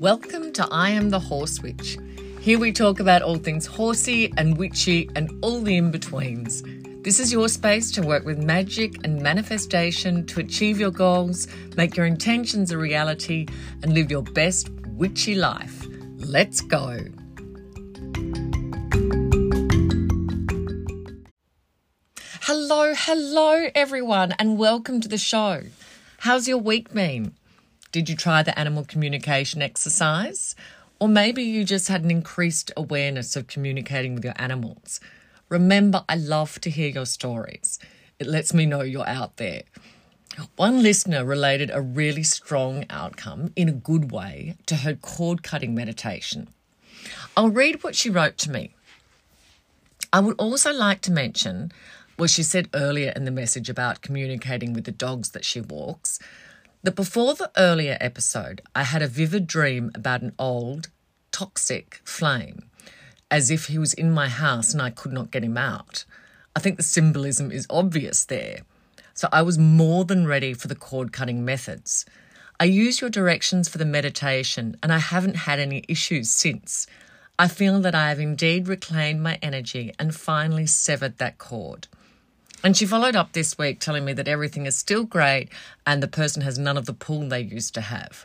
Welcome to I Am the Horse Witch. Here we talk about all things horsey and witchy and all the in-betweens. This is your space to work with magic and manifestation to achieve your goals, make your intentions a reality, and live your best witchy life. Let's go. Hello everyone, and welcome to the show. How's your week been? Did you try the animal communication exercise? Or maybe you just had an increased awareness of communicating with your animals. Remember, I love to hear your stories. It lets me know you're out there. One listener related a really strong outcome in a good way to her cord-cutting meditation. I'll read what she wrote to me. I would also like to mention what she said earlier in the message about communicating with the dogs that she walks. That before the earlier episode, I had a vivid dream about an old, toxic flame, as if he was in my house and I could not get him out. I think the symbolism is obvious there. So I was more than ready for the cord-cutting methods. I used your directions for the meditation and I haven't had any issues since. I feel that I have indeed reclaimed my energy and finally severed that cord. And she followed up this week telling me that everything is still great and the person has none of the pull they used to have.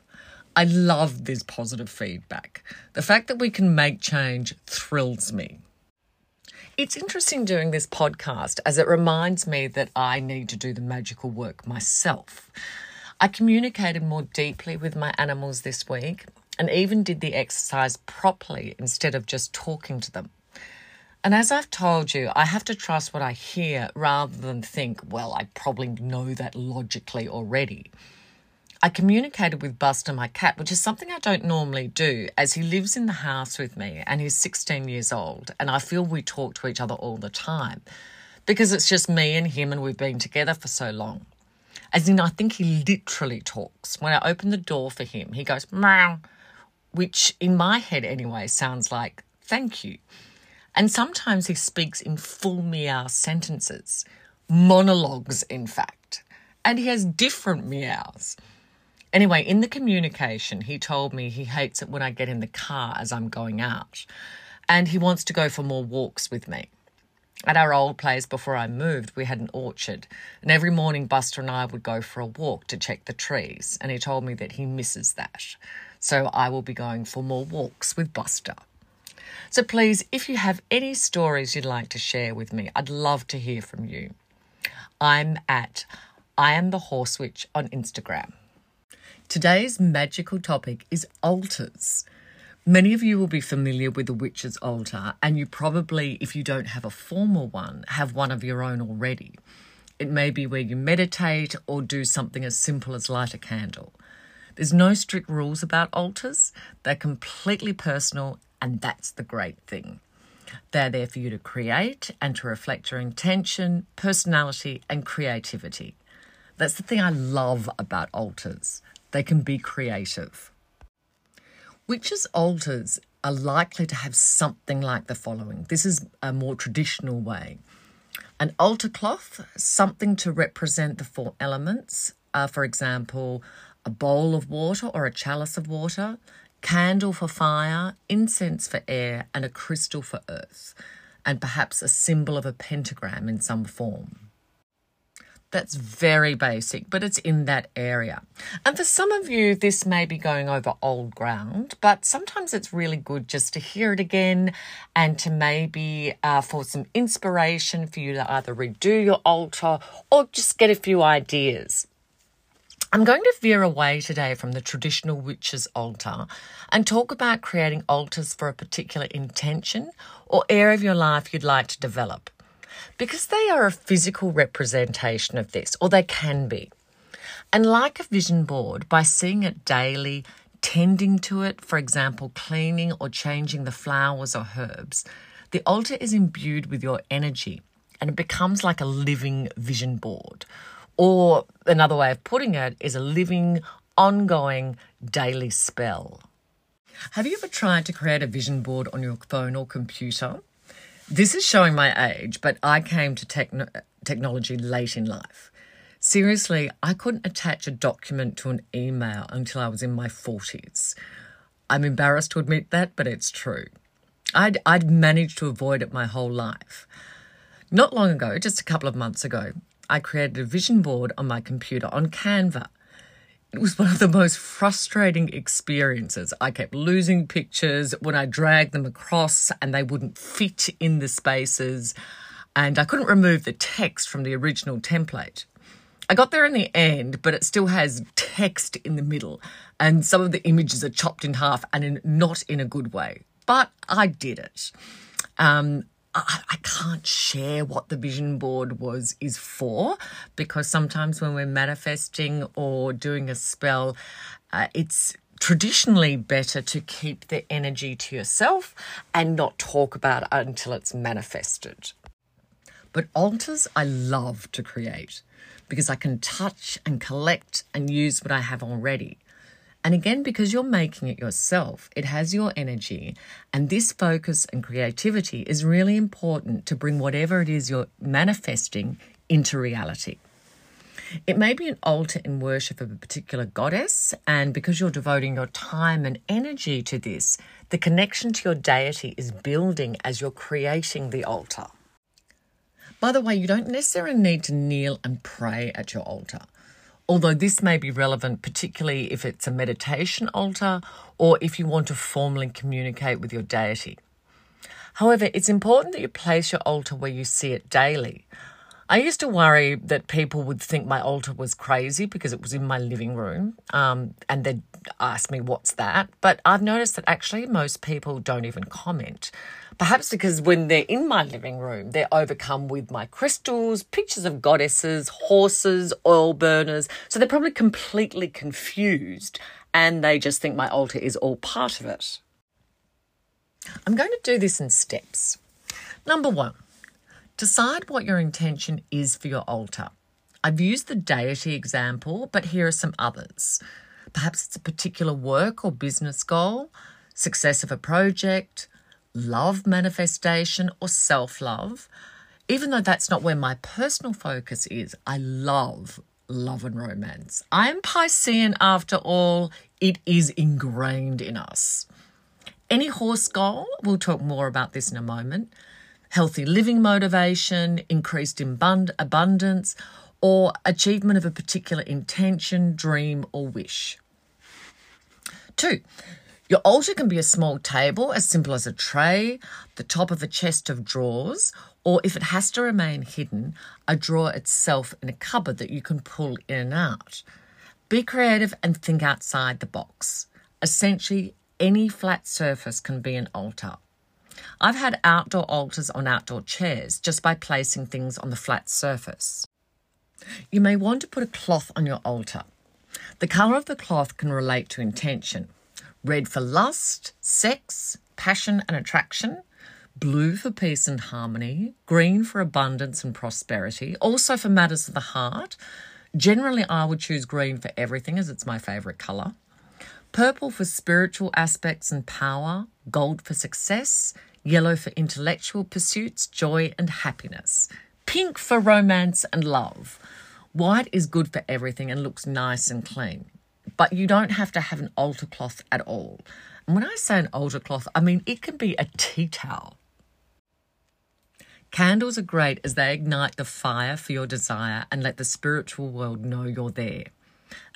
I love this positive feedback. The fact that we can make change thrills me. It's interesting doing this podcast as it reminds me that I need to do the magical work myself. I communicated more deeply with my animals this week and even did the exercise properly instead of just talking to them. And as I've told you, I have to trust what I hear rather than think, well, I probably know that logically already. I communicated with Buster, my cat, which is something I don't normally do, as he lives in the house with me and he's 16 years old. And I feel we talk to each other all the time because it's just me and him and we've been together for so long. As in, I think he literally talks. When I open the door for him, he goes, meow, which in my head anyway sounds like, thank you. And sometimes he speaks in full meow sentences, monologues, in fact, and he has different meows. Anyway, in the communication, he told me he hates it when I get in the car as I'm going out and he wants to go for more walks with me. At our old place before I moved, we had an orchard and every morning Buster and I would go for a walk to check the trees and he told me that he misses that. So I will be going for more walks with Buster. So please, if you have any stories you'd like to share with me, I'd love to hear from you. I'm at I Am the Horse Witch on Instagram. Today's magical topic is altars. Many of you will be familiar with the witch's altar and you probably, if you don't have a formal one, have one of your own already. It may be where you meditate or do something as simple as light a candle. There's no strict rules about altars. They're completely personal. And that's the great thing. They're there for you to create and to reflect your intention, personality, and creativity. That's the thing I love about altars. They can be creative. Witches' altars are likely to have something like the following. This is a more traditional way. An altar cloth, something to represent the four elements. For example, a bowl of water or a chalice of water, candle for fire, incense for air, and a crystal for earth, and perhaps a symbol of a pentagram in some form. That's very basic, but it's in that area. And for some of you, this may be going over old ground, but sometimes it's really good just to hear it again and to maybe for some inspiration for you to either redo your altar or just get a few ideas. I'm going to veer away today from the traditional witch's altar and talk about creating altars for a particular intention or area of your life you'd like to develop, because they are a physical representation of this, or they can be. And like a vision board, by seeing it daily, tending to it, for example, cleaning or changing the flowers or herbs, the altar is imbued with your energy and it becomes like a living vision board. Or another way of putting it is a living, ongoing, daily spell. Have you ever tried to create a vision board on your phone or computer? This is showing my age, but I came to technology late in life. Seriously, I couldn't attach a document to an email until I was in my 40s. I'm embarrassed to admit that, but it's true. I'd managed to avoid it my whole life. Not long ago, just a couple of months ago, I created a vision board on my computer on Canva. It was one of the most frustrating experiences. I kept losing pictures when I dragged them across and they wouldn't fit in the spaces, and I couldn't remove the text from the original template. I got there in the end, but it still has text in the middle, and some of the images are chopped in half and not in a good way. But I did it. I can't share what the vision board is for, because sometimes when we're manifesting or doing a spell, it's traditionally better to keep the energy to yourself and not talk about it until it's manifested. But altars I love to create because I can touch and collect and use what I have already. And again, because you're making it yourself, it has your energy. And this focus and creativity is really important to bring whatever it is you're manifesting into reality. It may be an altar in worship of a particular goddess. And because you're devoting your time and energy to this, the connection to your deity is building as you're creating the altar. By the way, you don't necessarily need to kneel and pray at your altar, although this may be relevant, particularly if it's a meditation altar or if you want to formally communicate with your deity. However, it's important that you place your altar where you see it daily. I used to worry that people would think my altar was crazy because it was in my living room, and they'd ask me, "What's that?" But I've noticed that actually most people don't even comment, perhaps because when they're in my living room, they're overcome with my crystals, pictures of goddesses, horses, oil burners. So they're probably completely confused and they just think my altar is all part of it. I'm going to do this in steps. Number one, decide what your intention is for your altar. I've used the deity example, but here are some others. Perhaps it's a particular work or business goal, success of a project, love manifestation, or self-love. Even though that's not where my personal focus is, I love love and romance. I am Piscean after all. It is ingrained in us. Any horse goal, we'll talk more about this in a moment, healthy living motivation, increased abundance, or achievement of a particular intention, dream, or wish. 2, your altar can be a small table, as simple as a tray, the top of a chest of drawers, or if it has to remain hidden, a drawer itself in a cupboard that you can pull in and out. Be creative and think outside the box. Essentially, any flat surface can be an altar. I've had outdoor altars on outdoor chairs just by placing things on the flat surface. You may want to put a cloth on your altar. The colour of the cloth can relate to intention. Red for lust, sex, passion and attraction. Blue for peace and harmony. Green for abundance and prosperity. Also for matters of the heart. Generally, I would choose green for everything as it's my favourite colour. Purple for spiritual aspects and power. Gold for success. Yellow for intellectual pursuits, joy and happiness. Pink for romance and love. White is good for everything and looks nice and clean. But you don't have to have an altar cloth at all. And when I say an altar cloth, I mean it can be a tea towel. Candles are great as they ignite the fire for your desire and let the spiritual world know you're there.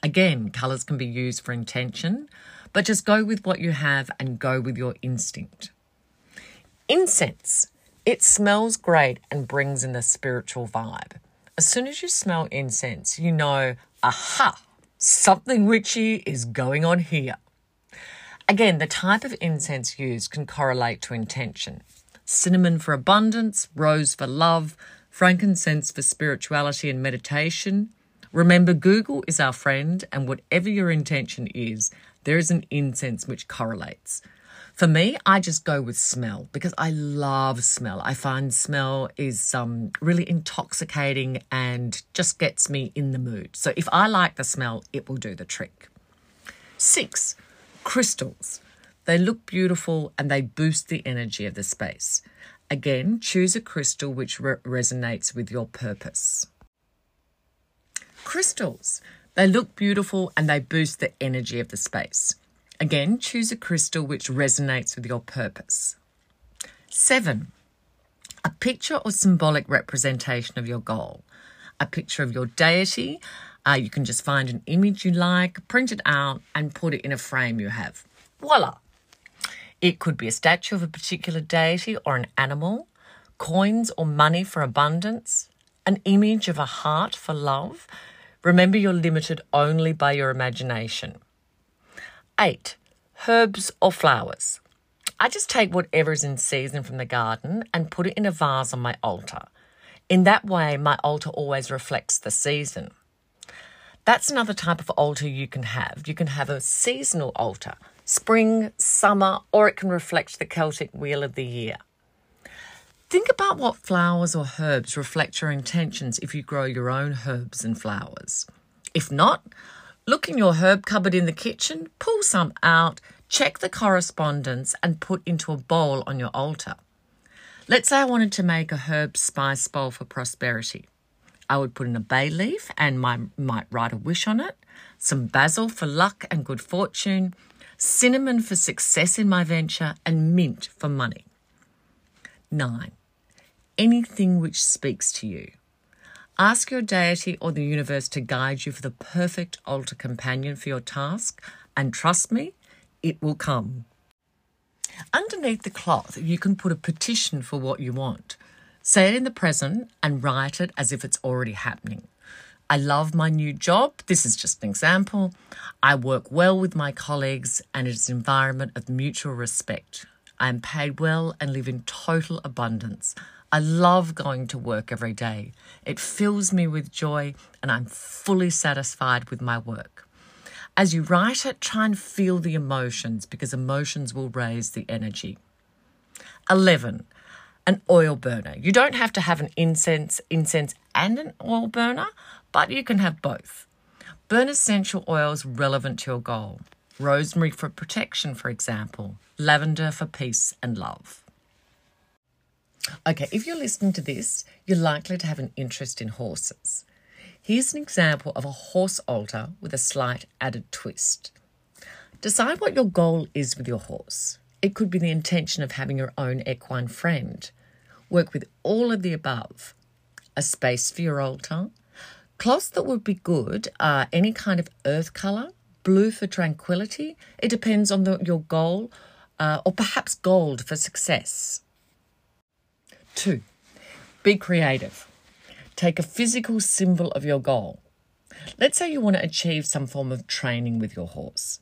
Again, colours can be used for intention, but just go with what you have and go with your instinct. Incense. It smells great and brings in the spiritual vibe. As soon as you smell incense, you know, aha, something witchy is going on here. Again, the type of incense used can correlate to intention. Cinnamon for abundance, rose for love, frankincense for spirituality and meditation. Remember, Google is our friend, and whatever your intention is, there is an incense which correlates. For me, I just go with smell because I love smell. I find smell is really intoxicating and just gets me in the mood. So if I like the smell, it will do the trick. 6, crystals. They look beautiful and they boost the energy of the space. Again, choose a crystal which resonates with your purpose. Crystals. They look beautiful and they boost the energy of the space. Again, choose a crystal which resonates with your purpose. 7, a picture or symbolic representation of your goal. A picture of your deity. You can just find an image you like, print it out and put it in a frame you have. Voila! It could be a statue of a particular deity or an animal, coins or money for abundance, an image of a heart for love. Remember, you're limited only by your imagination. 8, herbs or flowers. I just take whatever is in season from the garden and put it in a vase on my altar. In that way, my altar always reflects the season. That's another type of altar you can have. You can have a seasonal altar, spring, summer, or it can reflect the Celtic wheel of the year. Think about what flowers or herbs reflect your intentions if you grow your own herbs and flowers. If not, look in your herb cupboard in the kitchen, pull some out, check the correspondence and put into a bowl on your altar. Let's say I wanted to make a herb spice bowl for prosperity. I would put in a bay leaf and might write a wish on it, some basil for luck and good fortune, cinnamon for success in my venture and mint for money. 9. Anything which speaks to you. Ask your deity or the universe to guide you for the perfect altar companion for your task, and trust me, it will come. Underneath the cloth, you can put a petition for what you want. Say it in the present and write it as if it's already happening. I love my new job. This is just an example. I work well with my colleagues and it's an environment of mutual respect. I am paid well and live in total abundance. I love going to work every day. It fills me with joy and I'm fully satisfied with my work. As you write it, try and feel the emotions because emotions will raise the energy. 11, an oil burner. You don't have to have an incense and an oil burner, but you can have both. Burn essential oils relevant to your goal. Rosemary for protection, for example. Lavender for peace and love. Okay, if you're listening to this, you're likely to have an interest in horses. Here's an example of a horse altar with a slight added twist. Decide what your goal is with your horse. It could be the intention of having your own equine friend. Work with all of the above. A space for your altar. Cloths that would be good are any kind of earth colour. Blue for tranquility. It depends on your goal, or perhaps gold for success. 2, be creative. Take a physical symbol of your goal. Let's say you want to achieve some form of training with your horse.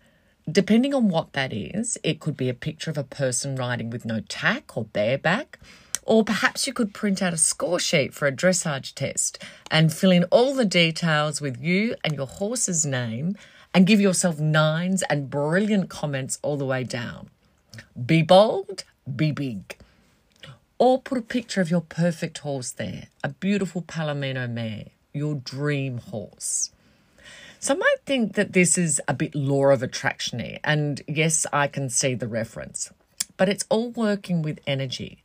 Depending on what that is, it could be a picture of a person riding with no tack or bareback, or perhaps you could print out a score sheet for a dressage test and fill in all the details with you and your horse's name and give yourself 9s and brilliant comments all the way down. Be bold, be big. Or put a picture of your perfect horse there, a beautiful Palomino mare, your dream horse. Some might think that this is a bit law of attraction-y, and yes, I can see the reference, but it's all working with energy.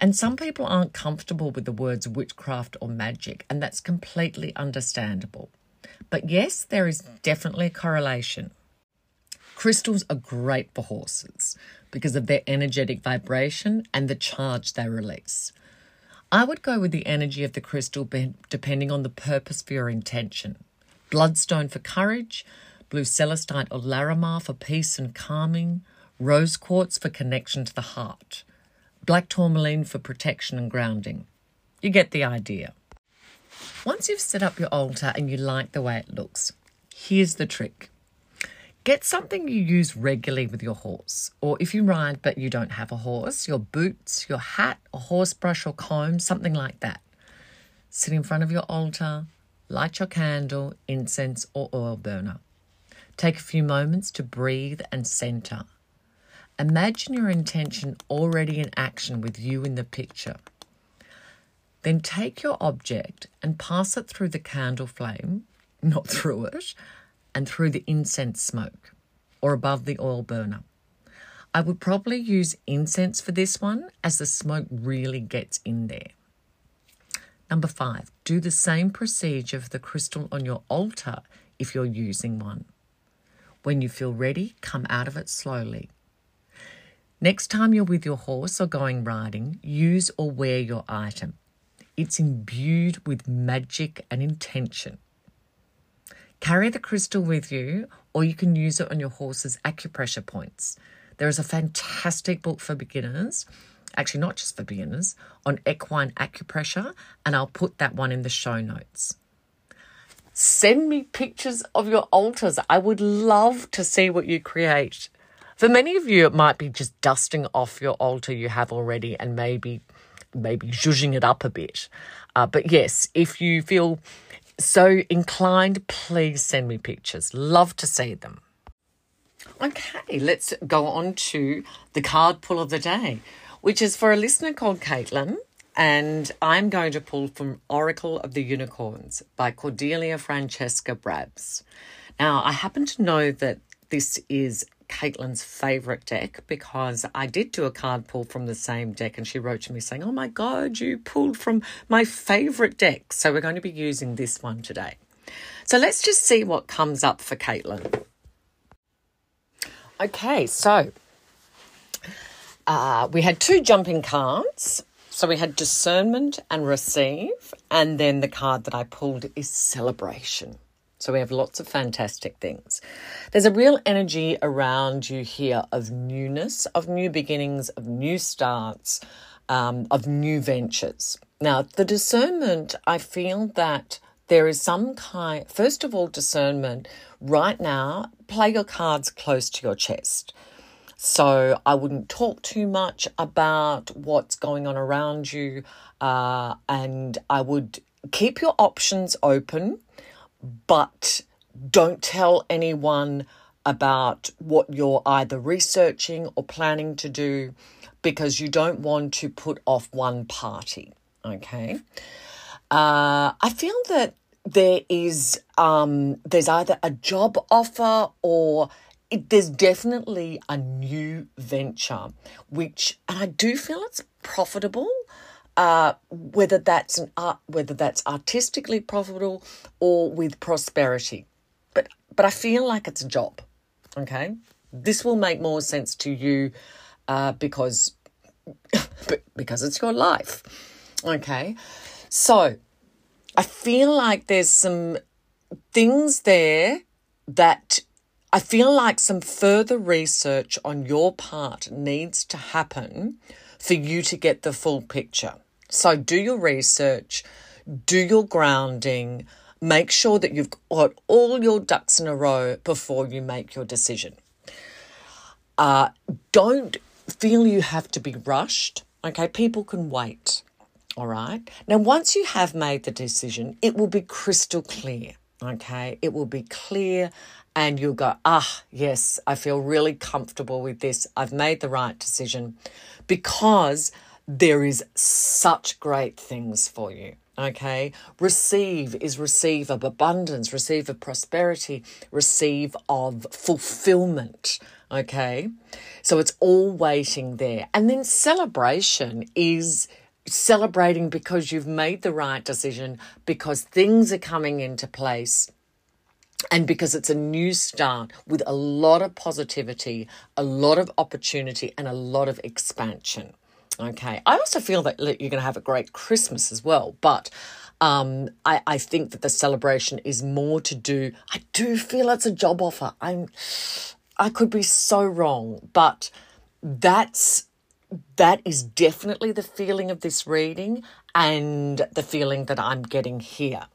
And some people aren't comfortable with the words witchcraft or magic, and that's completely understandable. But yes, there is definitely a correlation. Crystals are great for horses because of their energetic vibration and the charge they release. I would go with the energy of the crystal depending on the purpose for your intention. Bloodstone for courage, blue celestite or larimar for peace and calming, rose quartz for connection to the heart, black tourmaline for protection and grounding. You get the idea. Once you've set up your altar and you like the way it looks, here's the trick. Get something you use regularly with your horse, or if you ride but you don't have a horse, your boots, your hat, a horse brush or comb, something like that. Sit in front of your altar, light your candle, incense or oil burner. Take a few moments to breathe and center. Imagine your intention already in action with you in the picture. Then take your object and pass it through the candle flame, not through it, and through the incense smoke or above the oil burner. I would probably use incense for this one as the smoke really gets in there. Number 5, do the same procedure for the crystal on your altar if you're using one. When you feel ready, come out of it slowly. Next time you're with your horse or going riding, use or wear your item. It's imbued with magic and intention. Carry the crystal with you, or you can use it on your horse's acupressure points. There is a fantastic book for beginners, actually not just for beginners, on equine acupressure, and I'll put that one in the show notes. Send me pictures of your altars. I would love to see what you create. For many of you, it might be just dusting off your altar you have already and maybe zhuzhing it up a bit. But yes, if you feel so inclined, please send me pictures. Love to see them. Okay, let's go on to the card pull of the day, which is for a listener called Caitlin, and I'm going to pull from Oracle of the Unicorns by Cordelia Francesca Brabs. Now, I happen to know that this is Caitlin's favourite deck because I did do a card pull from the same deck and she wrote to me saying, oh my God, you pulled from my favourite deck. So we're going to be using this one today. So let's just see what comes up for Caitlin. Okay, so we had two jumping cards. So we had discernment and receive, and then the card that I pulled is celebration. So we have lots of fantastic things. There's a real energy around you here of newness, of new beginnings, of new starts, of new ventures. Now, the discernment, I feel that there is some kind, first of all, discernment right now, play your cards close to your chest. So I wouldn't talk too much about what's going on around you, and I would keep your options open. But don't tell anyone about what you're either researching or planning to do because you don't want to put off one party, okay? I feel that there's either a job offer or there's definitely a new venture, which, and I do feel it's profitable. Whether that's an art, whether that's artistically profitable or with prosperity. But I feel like it's a job, okay? This will make more sense to you because it's your life, okay? So I feel like there's some things there that I feel like some further research on your part needs to happen for you to get the full picture. So do your research, do your grounding, make sure that you've got all your ducks in a row before you make your decision. Don't feel you have to be rushed, okay? People can wait, all right? Now, once you have made the decision, it will be crystal clear, okay? It will be clear and you'll go, ah, yes, I feel really comfortable with this. I've made the right decision because there is such great things for you, okay? Receive is receive of abundance, receive of prosperity, receive of fulfillment, okay? So it's all waiting there. And then celebration is celebrating because you've made the right decision, because things are coming into place, and because it's a new start with a lot of positivity, a lot of opportunity, and a lot of expansion, okay? I also feel that you're going to have a great Christmas as well, but I think that the celebration is more to do. I do feel it's a job offer. I could be so wrong, but that is definitely the feeling of this reading and the feeling that I'm getting here.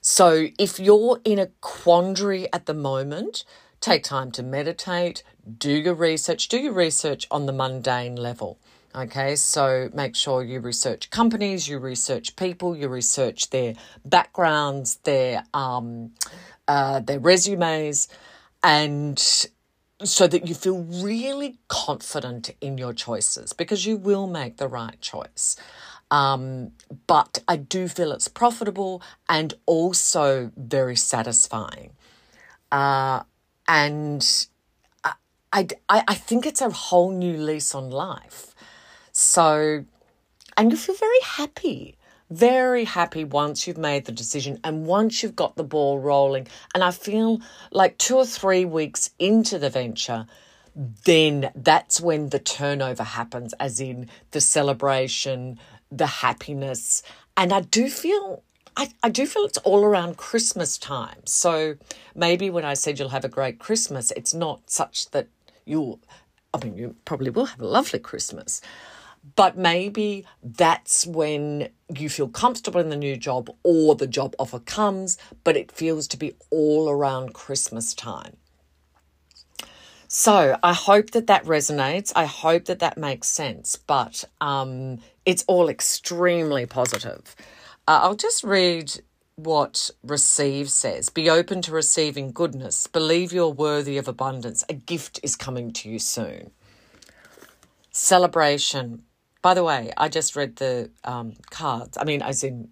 So if you're in a quandary at the moment, take time to meditate, do your research on the mundane level. Okay, so make sure you research companies, you research people, you research their backgrounds, their resumes, and so that you feel really confident in your choices because you will make the right choice. But I do feel it's profitable and also very satisfying. And I think it's a whole new lease on life. So, and you feel very happy, very happy once you've made the decision and once you've got the ball rolling. And I feel like 2 or 3 weeks into the venture, then that's when the turnover happens, as in the celebration, the happiness. And I do feel it's all around Christmas time. So maybe when I said you'll have a great Christmas, it's not such that you probably will have a lovely Christmas. But maybe that's when you feel comfortable in the new job or the job offer comes, but it feels to be all around Christmas time. So I hope that resonates. I hope that makes sense. But it's all extremely positive. I'll just read what Receive says. Be open to receiving goodness. Believe you're worthy of abundance. A gift is coming to you soon. Celebration. By the way, I just read the cards. I mean, as in,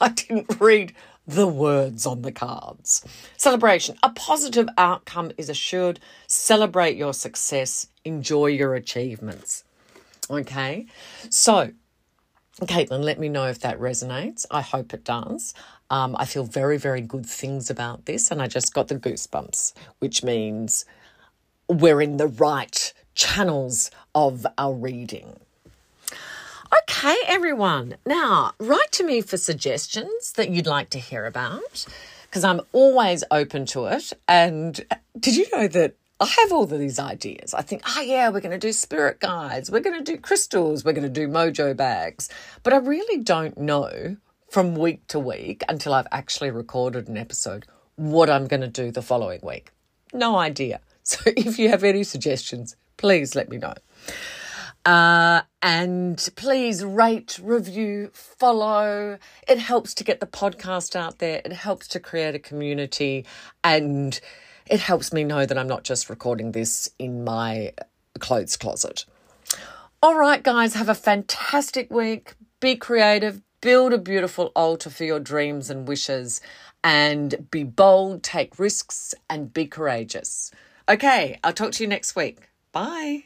I didn't read the words on the cards. Celebration. A positive outcome is assured. Celebrate your success. Enjoy your achievements. Okay. So, Caitlin, let me know if that resonates. I hope it does. I feel very, very good things about this, and I just got the goosebumps, which means we're in the right channels of our reading. Okay, everyone. Now, write to me for suggestions that you'd like to hear about, because I'm always open to it. And did you know that I have all of these ideas? I think, we're going to do spirit guides. We're going to do crystals. We're going to do mojo bags. But I really don't know from week to week until I've actually recorded an episode what I'm going to do the following week. No idea. So if you have any suggestions, please let me know. And please rate, review, follow. It helps to get the podcast out there. It helps to create a community, and it helps me know that I'm not just recording this in my clothes closet. All right, guys, have a fantastic week. Be creative, build a beautiful altar for your dreams and wishes, and be bold, take risks, and be courageous. Okay, I'll talk to you next week. Bye.